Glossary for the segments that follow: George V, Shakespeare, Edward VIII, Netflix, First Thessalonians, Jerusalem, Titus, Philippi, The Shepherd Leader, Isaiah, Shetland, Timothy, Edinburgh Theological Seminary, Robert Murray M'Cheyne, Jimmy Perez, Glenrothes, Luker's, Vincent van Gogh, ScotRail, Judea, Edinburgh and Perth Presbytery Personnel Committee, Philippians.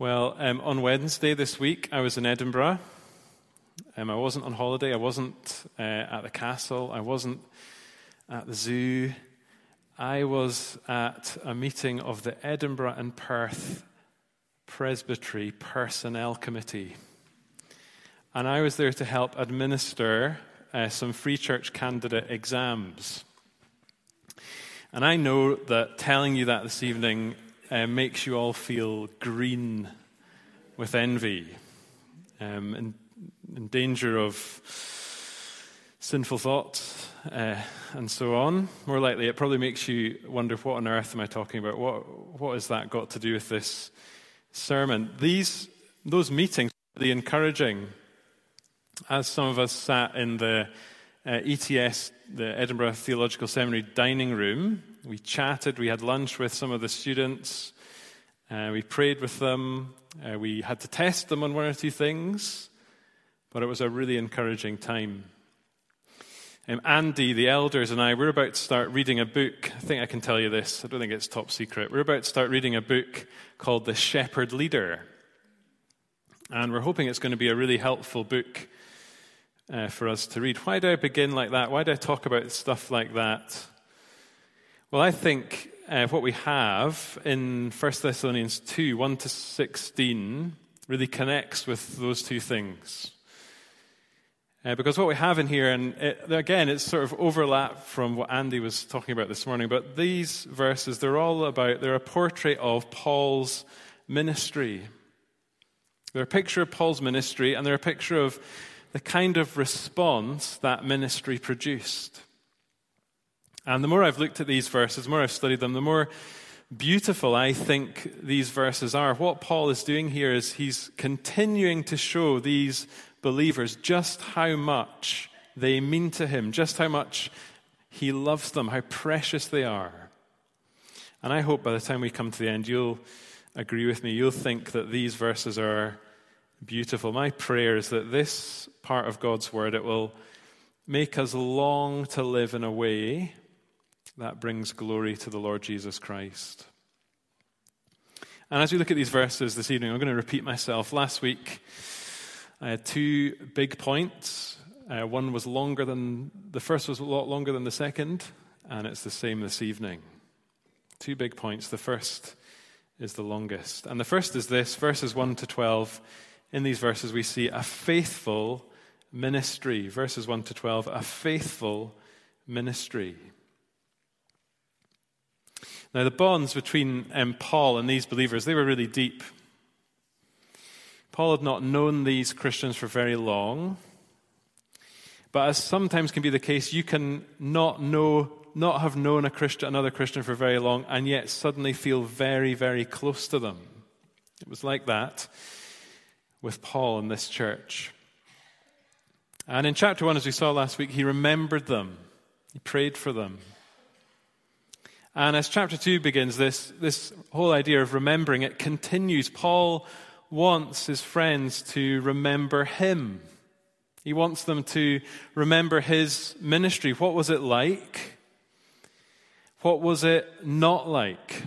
Well, on Wednesday this week, I was in Edinburgh. I wasn't on holiday. I wasn't at the castle. I wasn't at the zoo. I was at a meeting of the Edinburgh and Perth Presbytery Personnel Committee. And I was there to help administer some free church candidate exams. And I know that telling you that this evening makes you all feel green with envy, and in danger of sinful thoughts and so on. More likely, it probably makes you wonder, what on earth am I talking about? What has that got to do with this sermon? Those meetings were really encouraging. As some of us sat in the ETS, the Edinburgh Theological Seminary dining room, we chatted, we had lunch with some of the students, we prayed with them, we had to test them on one or two things, but it was a really encouraging time. Andy, the elders, and I, we're about to start reading a book. I think I can tell you this, I don't think it's top secret. We're about to start reading a book called The Shepherd Leader, and we're hoping it's going to be a really helpful book for us to read. Why do I begin like that? Why do I talk about stuff like that? Well, I think what we have in First Thessalonians 2, 1 to 16 really connects with those two things. Because what we have in here, and again, it's sort of overlap from what Andy was talking about this morning, but these verses, they're a portrait of Paul's ministry. They're a picture of Paul's ministry, and they're a picture of the kind of response that ministry produced. And the more I've looked at these verses, the more I've studied them, the more beautiful I think these verses are. What Paul is doing here is he's continuing to show these believers just how much they mean to him, just how much he loves them, how precious they are. And I hope by the time we come to the end, you'll agree with me. You'll think that these verses are beautiful. My prayer is that this part of God's word, it will make us long to live in a way that brings glory to the Lord Jesus Christ. And as we look at these verses this evening, I'm going to repeat myself. Last week, I had two big points. One was longer than, the first was a lot longer than the second, and it's the same this evening. Two big points. The first is the longest. And the first is this, verses 1 to 12. In these verses, we see a faithful ministry. Verses 1 to 12, a faithful ministry. Now, the bonds between Paul and these believers, they were really deep. Paul had not known these Christians for very long. But as sometimes can be the case, you can not have known another Christian for very long, and yet suddenly feel very, very close to them. It was like that with Paul in this church. And in chapter 1, as we saw last week, he remembered them. He prayed for them. And as chapter 2 begins, this whole idea of remembering, it continues. Paul wants his friends to remember him. He wants them to remember his ministry. What was it like? What was it not like?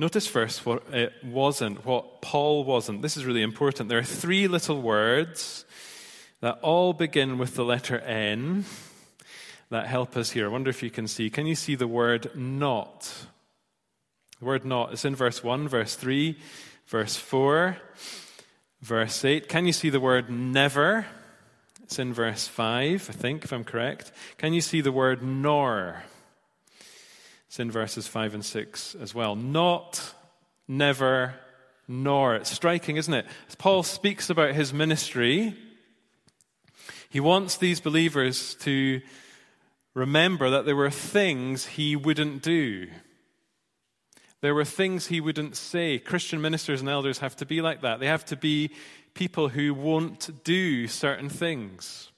Notice first what it wasn't, what Paul wasn't. This is really important. There are three little words that all begin with the letter N that help us here. I wonder if you can see. Can you see the word not? The word not is in verse 1, verse 3, verse 4, verse 8. Can you see the word never? It's in verse 5, I think, if I'm correct. Can you see the word nor? It's in verses 5 and 6 as well. Not, never, nor. It's striking, isn't it? As Paul speaks about his ministry, he wants these believers to remember that there were things he wouldn't do. There were things he wouldn't say. Christian ministers and elders have to be like that. They have to be people who won't do certain things.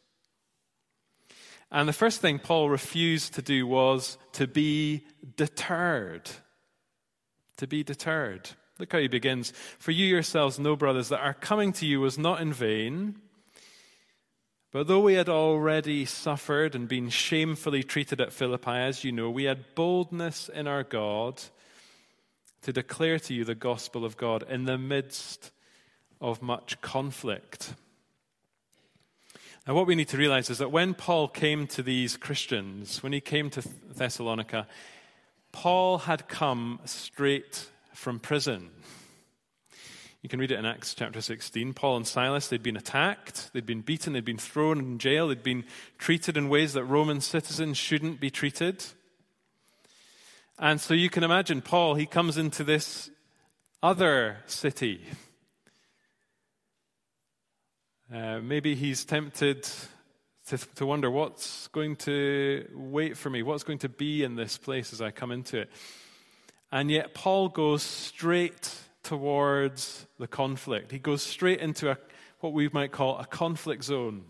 And the first thing Paul refused to do was to be deterred. To be deterred. Look how he begins. For you yourselves know, brothers, that our coming to you was not in vain. But though we had already suffered and been shamefully treated at Philippi, as you know, we had boldness in our God to declare to you the gospel of God in the midst of much conflict. Now, what we need to realize is that when Paul came to these Christians, when he came to Thessalonica, Paul had come straight from prison. You can read it in Acts chapter 16. Paul and Silas, they'd been attacked, they'd been beaten, they'd been thrown in jail, they'd been treated in ways that Roman citizens shouldn't be treated. And so you can imagine Paul, he comes into this other city. Maybe he's tempted to wonder, what's going to wait for me? What's going to be in this place as I come into it? And yet Paul goes straight towards the conflict. He goes straight into what we might call a conflict zone.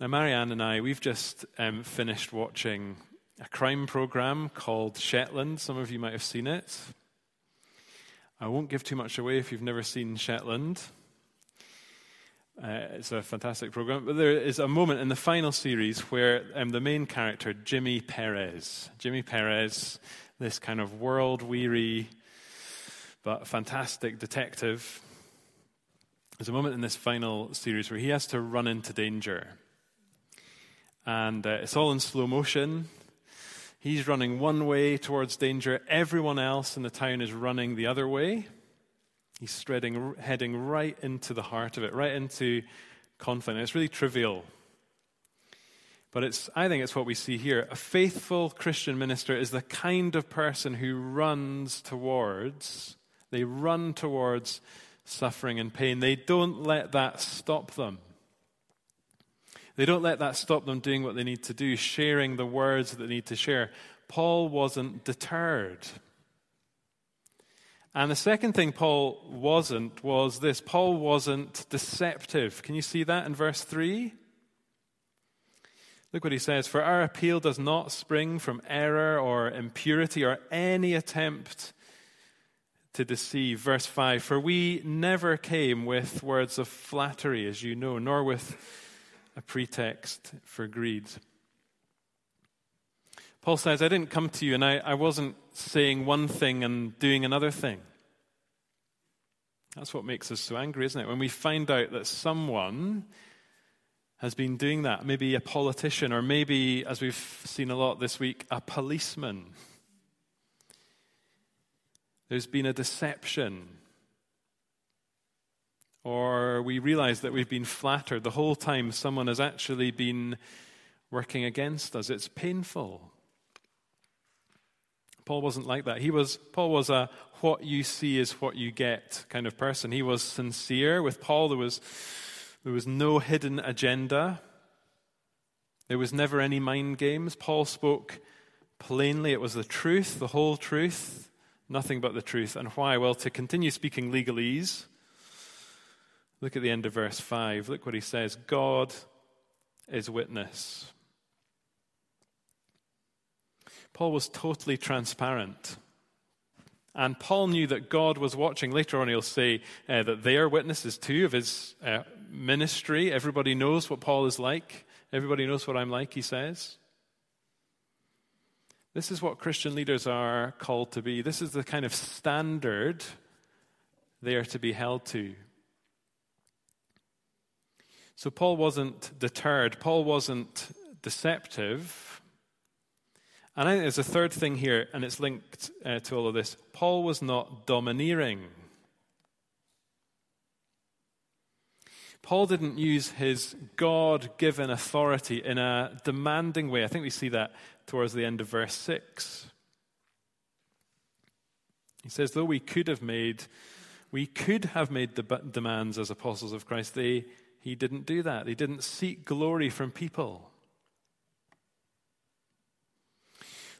Now, Marianne and I, we've just finished watching a crime program called Shetland. Some of you might have seen it. I won't give too much away if you've never seen Shetland. It's a fantastic program. But there is a moment in the final series where the main character, Jimmy Perez, this kind of world-weary but fantastic detective, there's a moment in this final series where he has to run into danger. And it's all in slow motion. He's running one way towards danger. Everyone else in the town is running the other way. He's heading right into the heart of it, right into conflict. And it's really trivial. But I think it's what we see here. A faithful Christian minister is the kind of person who runs towards suffering and pain. They don't let that stop them. They don't let that stop them doing what they need to do, sharing the words that they need to share. Paul wasn't deterred. And the second thing Paul wasn't was this. Paul wasn't deceptive. Can you see that in verse 3? Look what he says. For our appeal does not spring from error or impurity or any attempt to deceive. Verse 5, for we never came with words of flattery, as you know, nor with a pretext for greed. Paul says, I didn't come to you and I wasn't saying one thing and doing another thing. That's what makes us so angry, isn't it? When we find out that someone has been doing that, maybe a politician, or maybe, as we've seen a lot this week, a policeman. There's been a deception. Or we realize that we've been flattered. The whole time someone has actually been working against us. It's painful. Paul wasn't like that. Paul was a what you see is what you get kind of person. He was sincere. With Paul, there was no hidden agenda. There was never any mind games. Paul spoke plainly. It was the truth, the whole truth, nothing but the truth. And why? Well, to continue speaking legalese, look at the end of verse 5. Look what he says. God is witness. Paul was totally transparent. And Paul knew that God was watching. Later on, he'll say that they are witnesses too of his ministry. Everybody knows what Paul is like. Everybody knows what I'm like, he says. This is what Christian leaders are called to be. This is the kind of standard they are to be held to. So Paul wasn't deterred. Paul wasn't deceptive. And I think there's a third thing here, and it's linked to all of this. Paul was not domineering. Paul didn't use his God-given authority in a demanding way. I think we see that towards the end of verse 6. He says, though we could have made the demands as apostles of Christ, he didn't do that. He didn't seek glory from people.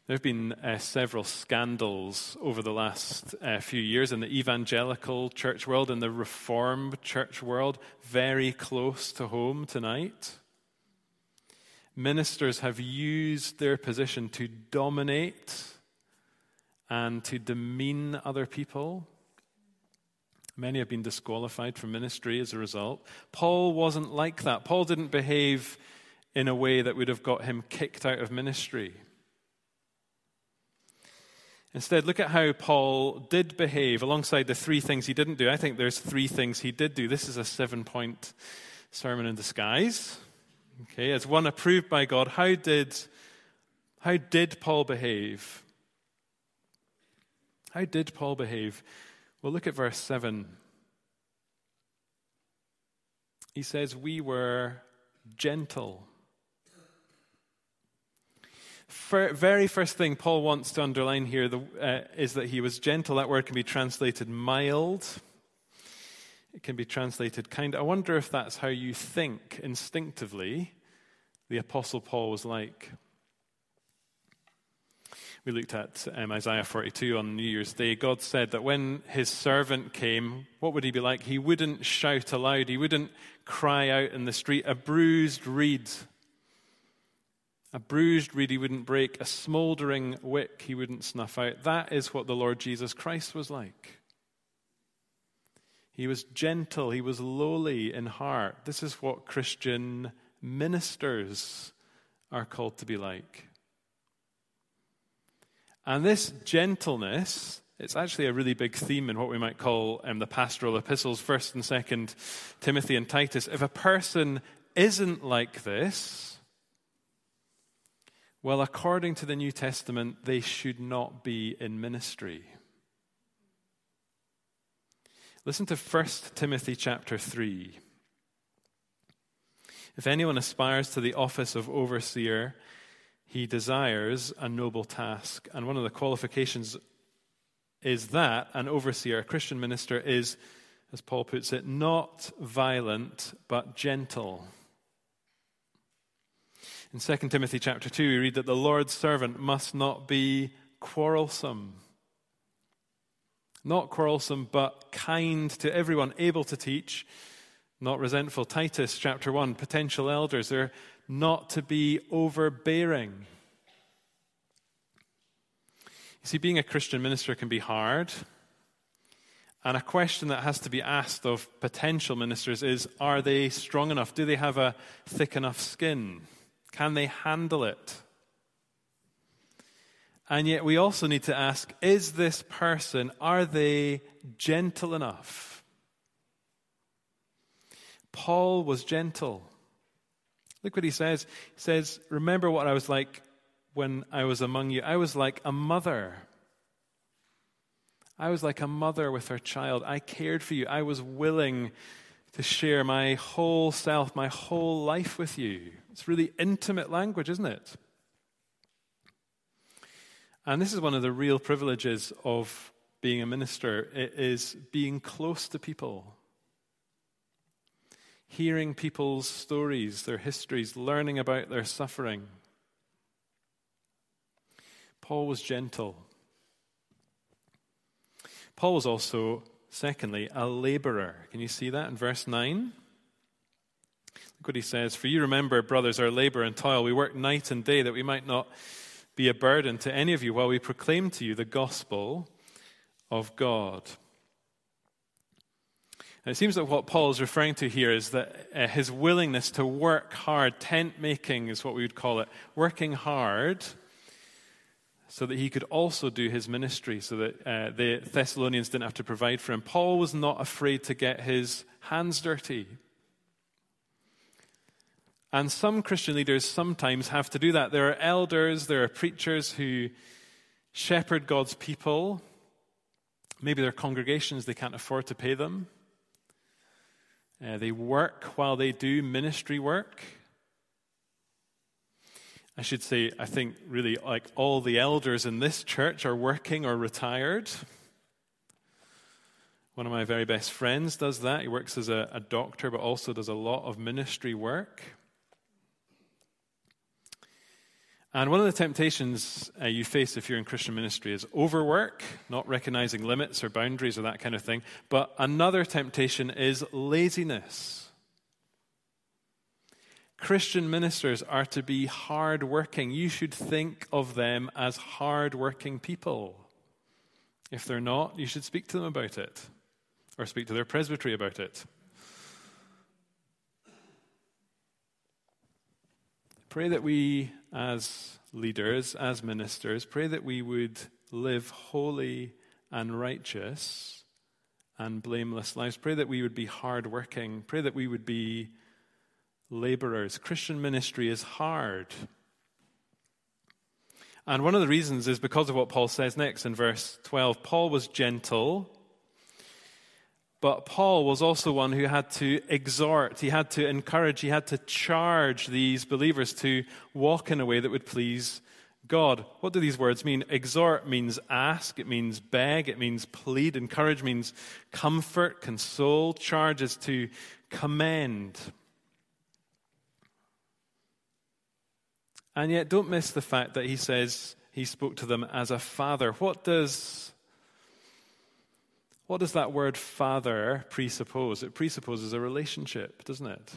There have been several scandals over the last few years in the evangelical church world and the reformed church world, very close to home tonight. Ministers have used their position to dominate and to demean other people. Many have been disqualified from ministry as a result. Paul wasn't like that. Paul didn't behave in a way that would have got him kicked out of ministry. Instead, look at how Paul did behave alongside the three things he didn't do. I think there's three things he did do. This is a 7-point sermon in disguise. Okay, as one approved by God, how did Paul behave? How did Paul behave? Well, look at verse 7. He says, we were gentle. Very first thing Paul wants to underline here is that he was gentle. That word can be translated mild. It can be translated kind. I wonder if that's how you think instinctively the Apostle Paul was like. We looked at Isaiah 42 on New Year's Day. God said that when his servant came, what would he be like? He wouldn't shout aloud. He wouldn't cry out in the street. A bruised reed he wouldn't break. A smoldering wick he wouldn't snuff out. That is what the Lord Jesus Christ was like. He was gentle. He was lowly in heart. This is what Christian ministers are called to be like. And this gentleness, it's actually a really big theme in what we might call the pastoral epistles, 1st and 2nd Timothy and Titus. If a person isn't like this, well, according to the New Testament, they should not be in ministry. Listen to 1st Timothy chapter 3. If anyone aspires to the office of overseer, he desires a noble task. And one of the qualifications is that an overseer, a Christian minister, is, as Paul puts it, not violent, but gentle. In 2 Timothy chapter 2, we read that the Lord's servant must not be quarrelsome. Not quarrelsome, but kind to everyone, able to teach, not resentful. Titus chapter 1, potential elders, they're not to be overbearing. You see, being a Christian minister can be hard. And a question that has to be asked of potential ministers is, are they strong enough? Do they have a thick enough skin? Can they handle it? And yet we also need to ask, is this person, are they gentle enough? Paul was gentle. Look what he says. He says, remember what I was like when I was among you. I was like a mother. I was like a mother with her child. I cared for you. I was willing to share my whole self, my whole life with you. It's really intimate language, isn't it? And this is one of the real privileges of being a minister. It is being close to people. Hearing people's stories, their histories, learning about their suffering. Paul was gentle. Paul was also, secondly, a laborer. Can you see that in verse 9? Look what he says. For you remember, brothers, our labor and toil. We work night and day that we might not be a burden to any of you while we proclaim to you the gospel of God. And it seems that what Paul is referring to here is that his willingness to work hard, tent making is what we would call it, working hard so that he could also do his ministry, so that the Thessalonians didn't have to provide for him. Paul was not afraid to get his hands dirty. And some Christian leaders sometimes have to do that. There are elders, there are preachers who shepherd God's people. Maybe their congregations, they can't afford to pay them. They work while they do ministry work. I should say, I think really like all the elders in this church are working or retired. One of my very best friends does that. He works as a doctor, but also does a lot of ministry work. And one of the temptations you face if you're in Christian ministry is overwork, not recognizing limits or boundaries or that kind of thing. But another temptation is laziness. Christian ministers are to be hardworking. You should think of them as hardworking people. If they're not, you should speak to them about it, or speak to their presbytery about it. Pray that we, as leaders, as ministers, pray that we would live holy and righteous and blameless lives. Pray that we would be hardworking. Pray that we would be laborers. Christian ministry is hard. And one of the reasons is because of what Paul says next in verse 12. Paul was gentle, but Paul was also one who had to exhort, he had to encourage, he had to charge these believers to walk in a way that would please God. What do these words mean? Exhort means ask, it means beg, it means plead. Encourage means comfort, console. Charge is to commend. And yet, don't miss the fact that he says he spoke to them as a father. What does that word father presuppose? It presupposes a relationship, doesn't it?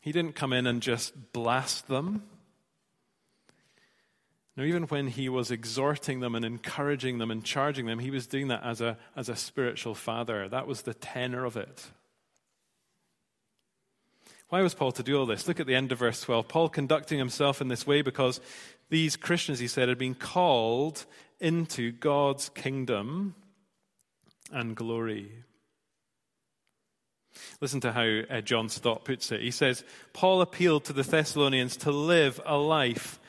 He didn't come in and just blast them. Now, even when he was exhorting them and encouraging them and charging them, he was doing that as a spiritual father. That was the tenor of it. Why was Paul to do all this? Look at the end of verse 12. Paul conducting himself in this way because these Christians, he said, had been called into God's kingdom and glory. Listen to how John Stott puts it. He says, Paul appealed to the Thessalonians to live a life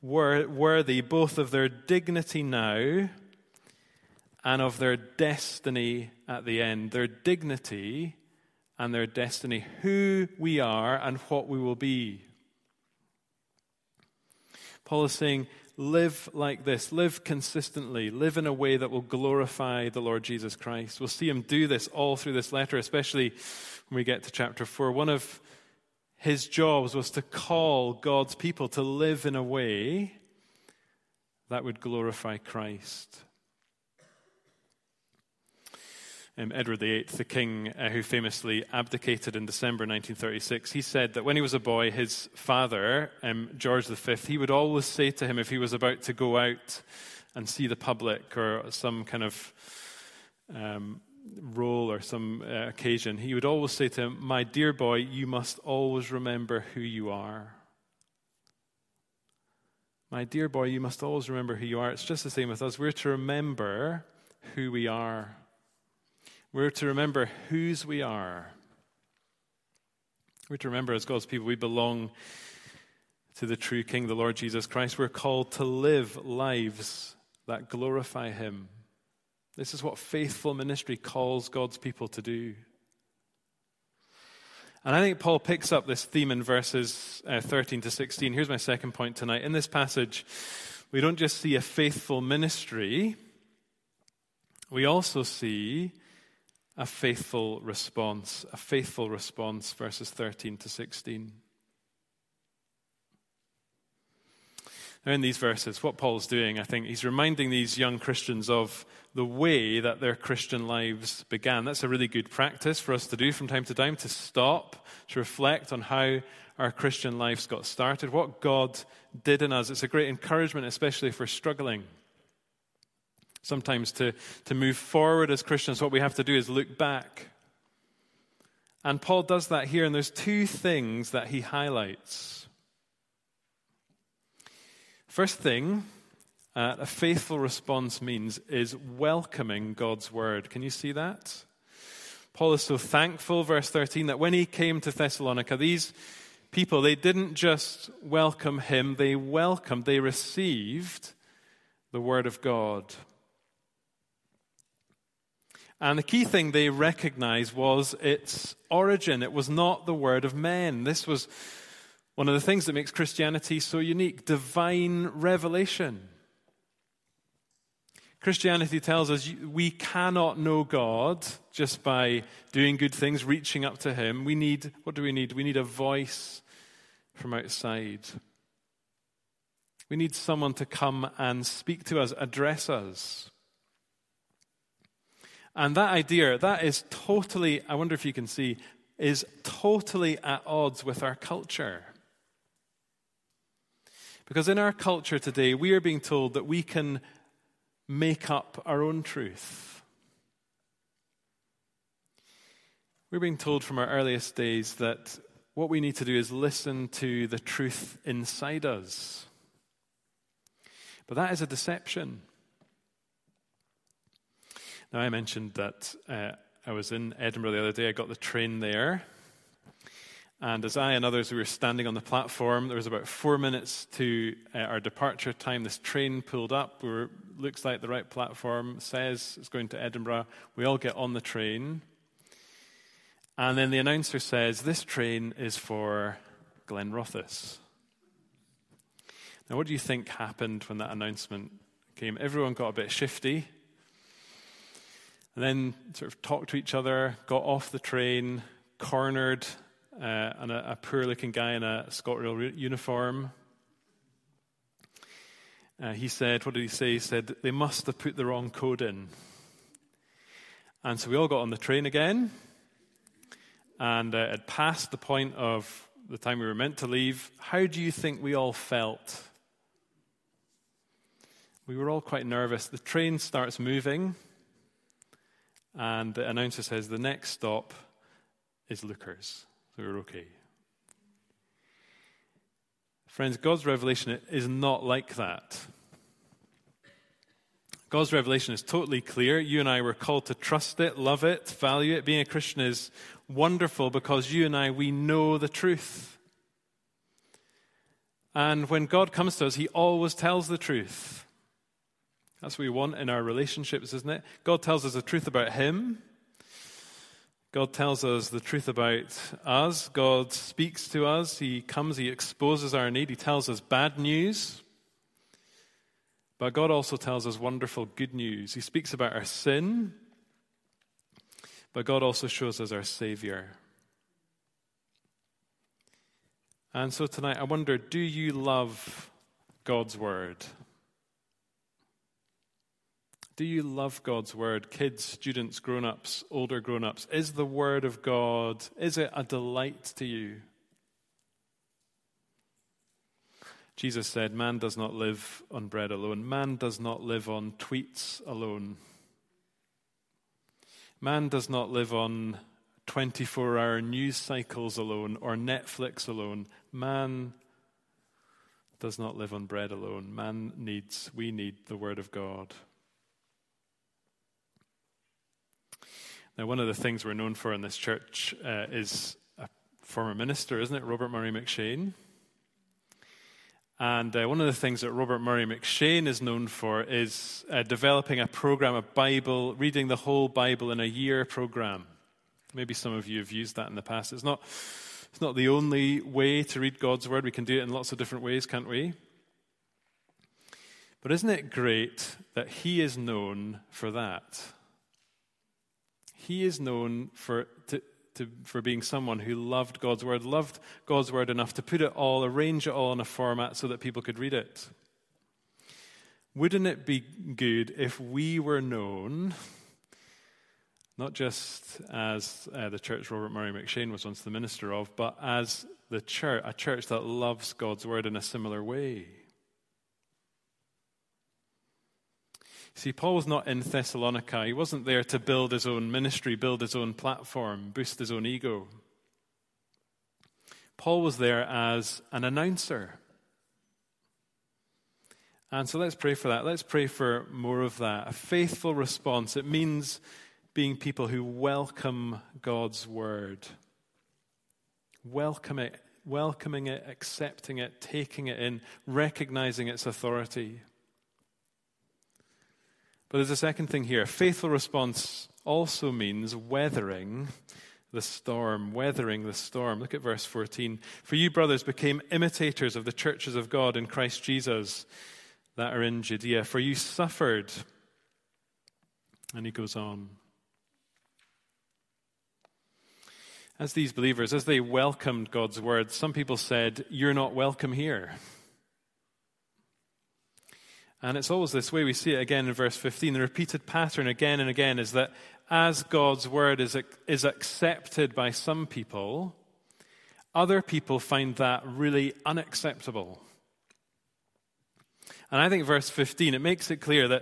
worthy both of their dignity now and of their destiny at the end. Their dignity and their destiny, who we are and what we will be. Paul is saying, live like this, live consistently, live in a way that will glorify the Lord Jesus Christ. We'll see him do this all through this letter, especially when we get to chapter 4. One of his jobs was to call God's people to live in a way that would glorify Christ. Edward VIII, the king who famously abdicated in December 1936, he said that when he was a boy, his father, George V, he would always say to him if he was about to go out and see the public or some kind of role or some occasion, he would always say to him, "My dear boy, you must always remember who you are. My dear boy, you must always remember who you are." It's just the same with us. We're to remember who we are. We're to remember whose we are. We're to remember as God's people, we belong to the true King, the Lord Jesus Christ. We're called to live lives that glorify him. This is what faithful ministry calls God's people to do. And I think Paul picks up this theme in verses 13 to 16. Here's my second point tonight. In this passage, we don't just see a faithful ministry, we also see a faithful response, verses 13 to 16. Now in these verses, what Paul's doing, I think, he's reminding these young Christians of the way that their Christian lives began. That's a really good practice for us to do from time to time, to stop, to reflect on how our Christian lives got started, what God did in us. It's a great encouragement, especially if we're struggling. Sometimes to move forward as Christians, what we have to do is look back. And Paul does that here, and there's two things that he highlights. First thing, a faithful response means is welcoming God's word. Can you see that? Paul is so thankful, verse 13, that when he came to Thessalonica, these people, they didn't just welcome him, they received the word of God. And the key thing they recognized was its origin. It was not the word of men. This was one of the things that makes Christianity so unique, divine revelation. Christianity tells us we cannot know God just by doing good things, reaching up to him. What do we need? We need a voice from outside. We need someone to come and speak to us, address us. And that idea, that is totally, I wonder if you can see, is totally at odds with our culture. Because in our culture today, we are being told that we can make up our own truth. We're being told from our earliest days that what we need to do is listen to the truth inside us. But that is a deception. Now, I mentioned that I was in Edinburgh the other day. I got the train there. And as I and others who were standing on the platform, there was about 4 minutes to our departure time. This train pulled up. Looks like the right platform, says it's going to Edinburgh. We all get on the train. And then the announcer says, this train is for Glenrothes. Now, what do you think happened when that announcement came? Everyone got a bit shifty. And then sort of talked to each other, got off the train, cornered and a poor-looking guy in a ScotRail uniform. He said, what did he say? He said, they must have put the wrong code in. And so we all got on the train again. And it had passed the point of the time we were meant to leave. How do you think we all felt? We were all quite nervous. The train starts moving. And the announcer says, the next stop is Luker's. So we're okay. Friends, God's revelation is not like that. God's revelation is totally clear. You and I were called to trust it, love it, value it. Being a Christian is wonderful because you and I, we know the truth. And when God comes to us, he always tells the truth. That's what we want in our relationships, isn't it? God tells us the truth about him. God tells us the truth about us. God speaks to us. He comes, he exposes our need. He tells us bad news. But God also tells us wonderful good news. He speaks about our sin. But God also shows us our Savior. And so tonight, I wonder, do you love God's word? Do you love God's word? Kids, students, grown-ups, older grown-ups. Is the word of God, is it a delight to you? Jesus said, man does not live on bread alone. Man does not live on tweets alone. Man does not live on 24-hour news cycles alone or Netflix alone. Man does not live on bread alone. We need the word of God. Now, one of the things we're known for in this church is a former minister, isn't it? Robert Murray M'Cheyne. And one of the things that Robert Murray M'Cheyne is known for is developing a program, reading the whole Bible in a year program. Maybe some of you have used that in the past. It's not the only way to read God's word. We can do it in lots of different ways, can't we? But isn't it great that he is known for that? He is known for being someone who loved God's word enough to arrange it all in a format so that people could read it. Wouldn't it be good if we were known, not just as the church Robert Murray M'Cheyne was once the minister of, but as the church, a church that loves God's word in a similar way? See, Paul was not in Thessalonica. He wasn't there to build his own ministry, build his own platform, boost his own ego. Paul was there as an announcer. And so let's pray for that. Let's pray for more of that. A faithful response. It means being people who welcome God's word. Welcoming it, accepting it, taking it in, recognizing its authority. But there's a second thing here. Faithful response also means weathering the storm. Look at verse 14. For you, brothers, became imitators of the churches of God in Christ Jesus that are in Judea. For you suffered. And he goes on. As these believers, as they welcomed God's word, some people said, you're not welcome here. And it's always this way. We see it again in verse 15. The repeated pattern again and again is that as God's word is accepted by some people, other people find that really unacceptable. And I think verse 15, it makes it clear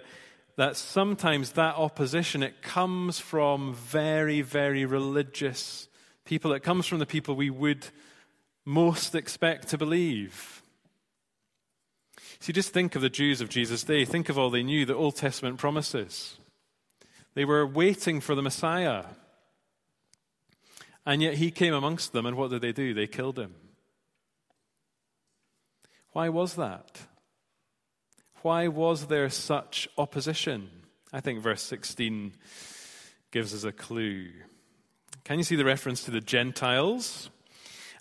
that sometimes that opposition, it comes from very, very religious people. It comes from the people we would most expect to believe. See, just think of the Jews of Jesus' day. Think of all they knew, the Old Testament promises. They were waiting for the Messiah. And yet he came amongst them, and what did they do? They killed him. Why was that? Why was there such opposition? I think verse 16 gives us a clue. Can you see the reference to the Gentiles?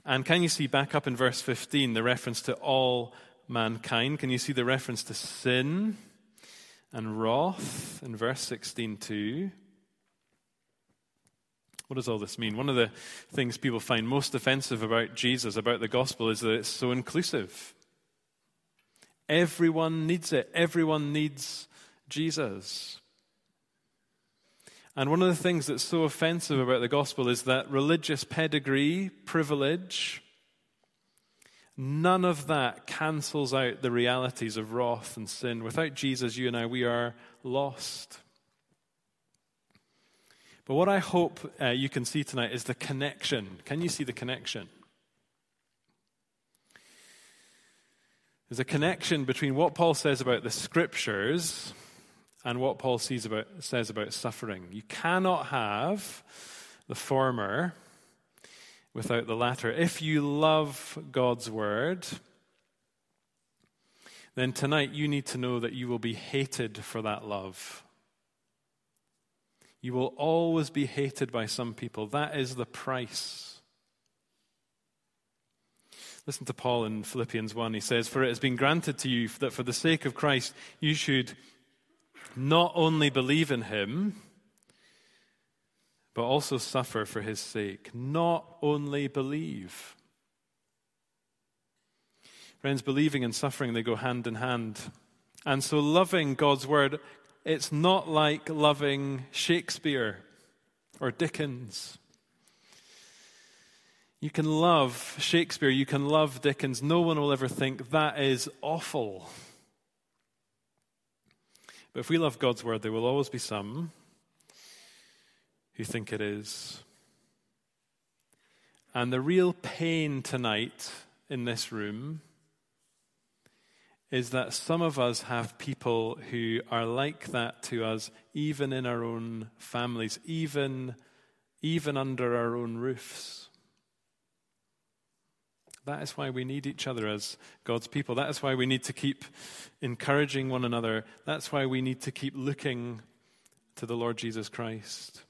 And can you see back up in verse 15 the reference to all mankind? Can you see the reference to sin and wrath in verse 16 too? What does all this mean? One of the things people find most offensive about Jesus, about the gospel, is that it's so inclusive. Everyone needs it. Everyone needs Jesus. And one of the things that's so offensive about the gospel is that religious pedigree, privilege, none of that cancels out the realities of wrath and sin. Without Jesus, you and I, we are lost. But what I hope you can see tonight is the connection. Can you see the connection? There's a connection between what Paul says about the Scriptures and what Paul says about suffering. You cannot have the former without the latter. If you love God's word, then tonight you need to know that you will be hated for that love. You will always be hated by some people. That is the price. Listen to Paul in Philippians 1. He says, "For it has been granted to you that for the sake of Christ you should not only believe in him, but also suffer for his sake." Not only believe. Friends, believing and suffering, they go hand in hand. And so loving God's word, it's not like loving Shakespeare or Dickens. You can love Shakespeare, you can love Dickens. No one will ever think that is awful. But if we love God's word, there will always be some who think it is. And the real pain tonight in this room is that some of us have people who are like that to us, even in our own families, even under our own roofs. That is why we need each other as God's people. That is why we need to keep encouraging one another. That's why we need to keep looking to the Lord Jesus Christ.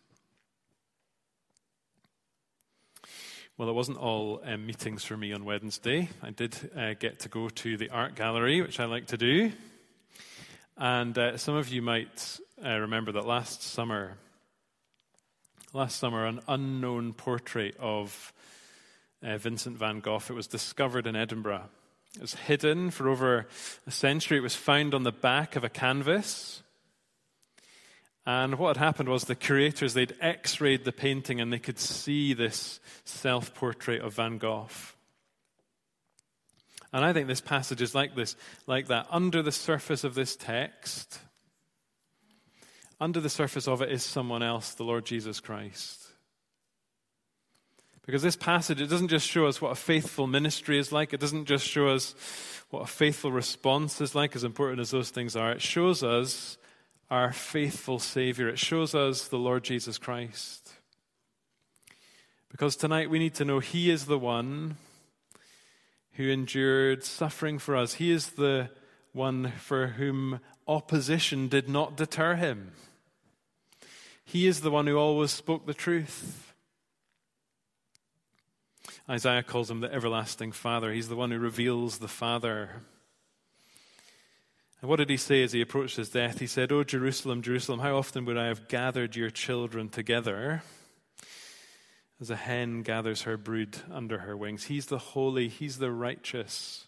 Well, it wasn't all meetings for me on Wednesday. I did get to go to the art gallery, which I like to do. And some of you might remember that last summer, an unknown portrait of Vincent van Gogh, it was discovered in Edinburgh. It was hidden for over a century. It was found on the back of a canvas. And what had happened was the curators, they'd x-rayed the painting and they could see this self-portrait of Van Gogh. And I think this passage is like that. Under the surface of this text, under the surface of it is someone else, the Lord Jesus Christ. Because this passage, it doesn't just show us what a faithful ministry is like. It doesn't just show us what a faithful response is like, as important as those things are. It shows us our faithful Savior. It shows us the Lord Jesus Christ. Because tonight we need to know he is the one who endured suffering for us. He is the one for whom opposition did not deter him. He is the one who always spoke the truth. Isaiah calls him the everlasting Father. He's the one who reveals the Father. And what did he say as he approached his death? He said, "Oh, Jerusalem, Jerusalem, how often would I have gathered your children together as a hen gathers her brood under her wings." He's the holy, he's the righteous,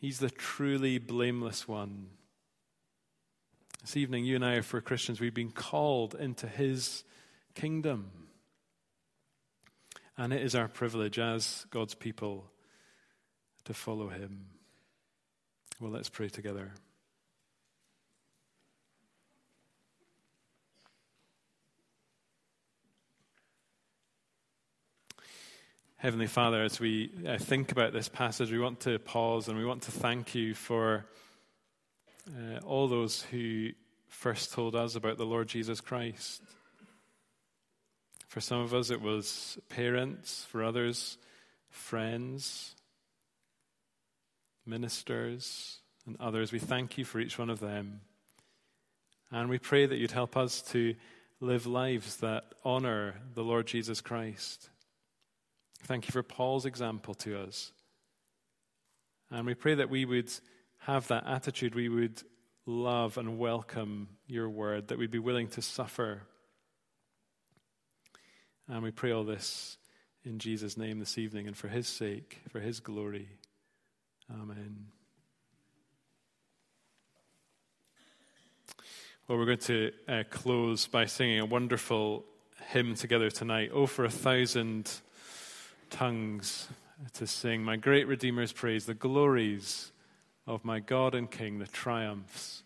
he's the truly blameless one. This evening, you and I, if we're Christians, we've been called into his kingdom. And it is our privilege as God's people to follow him. Well, let's pray together. Heavenly Father, as we think about this passage, we want to pause and we want to thank you for all those who first told us about the Lord Jesus Christ. For some of us, it was parents. For others, friends, ministers, and others. We thank you for each one of them. And we pray that you'd help us to live lives that honor the Lord Jesus Christ. Thank you for Paul's example to us. And we pray that we would have that attitude. We would love and welcome your word, that we'd be willing to suffer. And we pray all this in Jesus' name this evening and for his sake, for his glory. Amen. Well, we're going to close by singing a wonderful hymn together tonight. Oh, for 1,000 tongues to sing my great Redeemer's praise, the glories of my God and King, the triumphs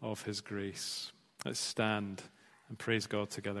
of his grace. Let's stand and praise God together.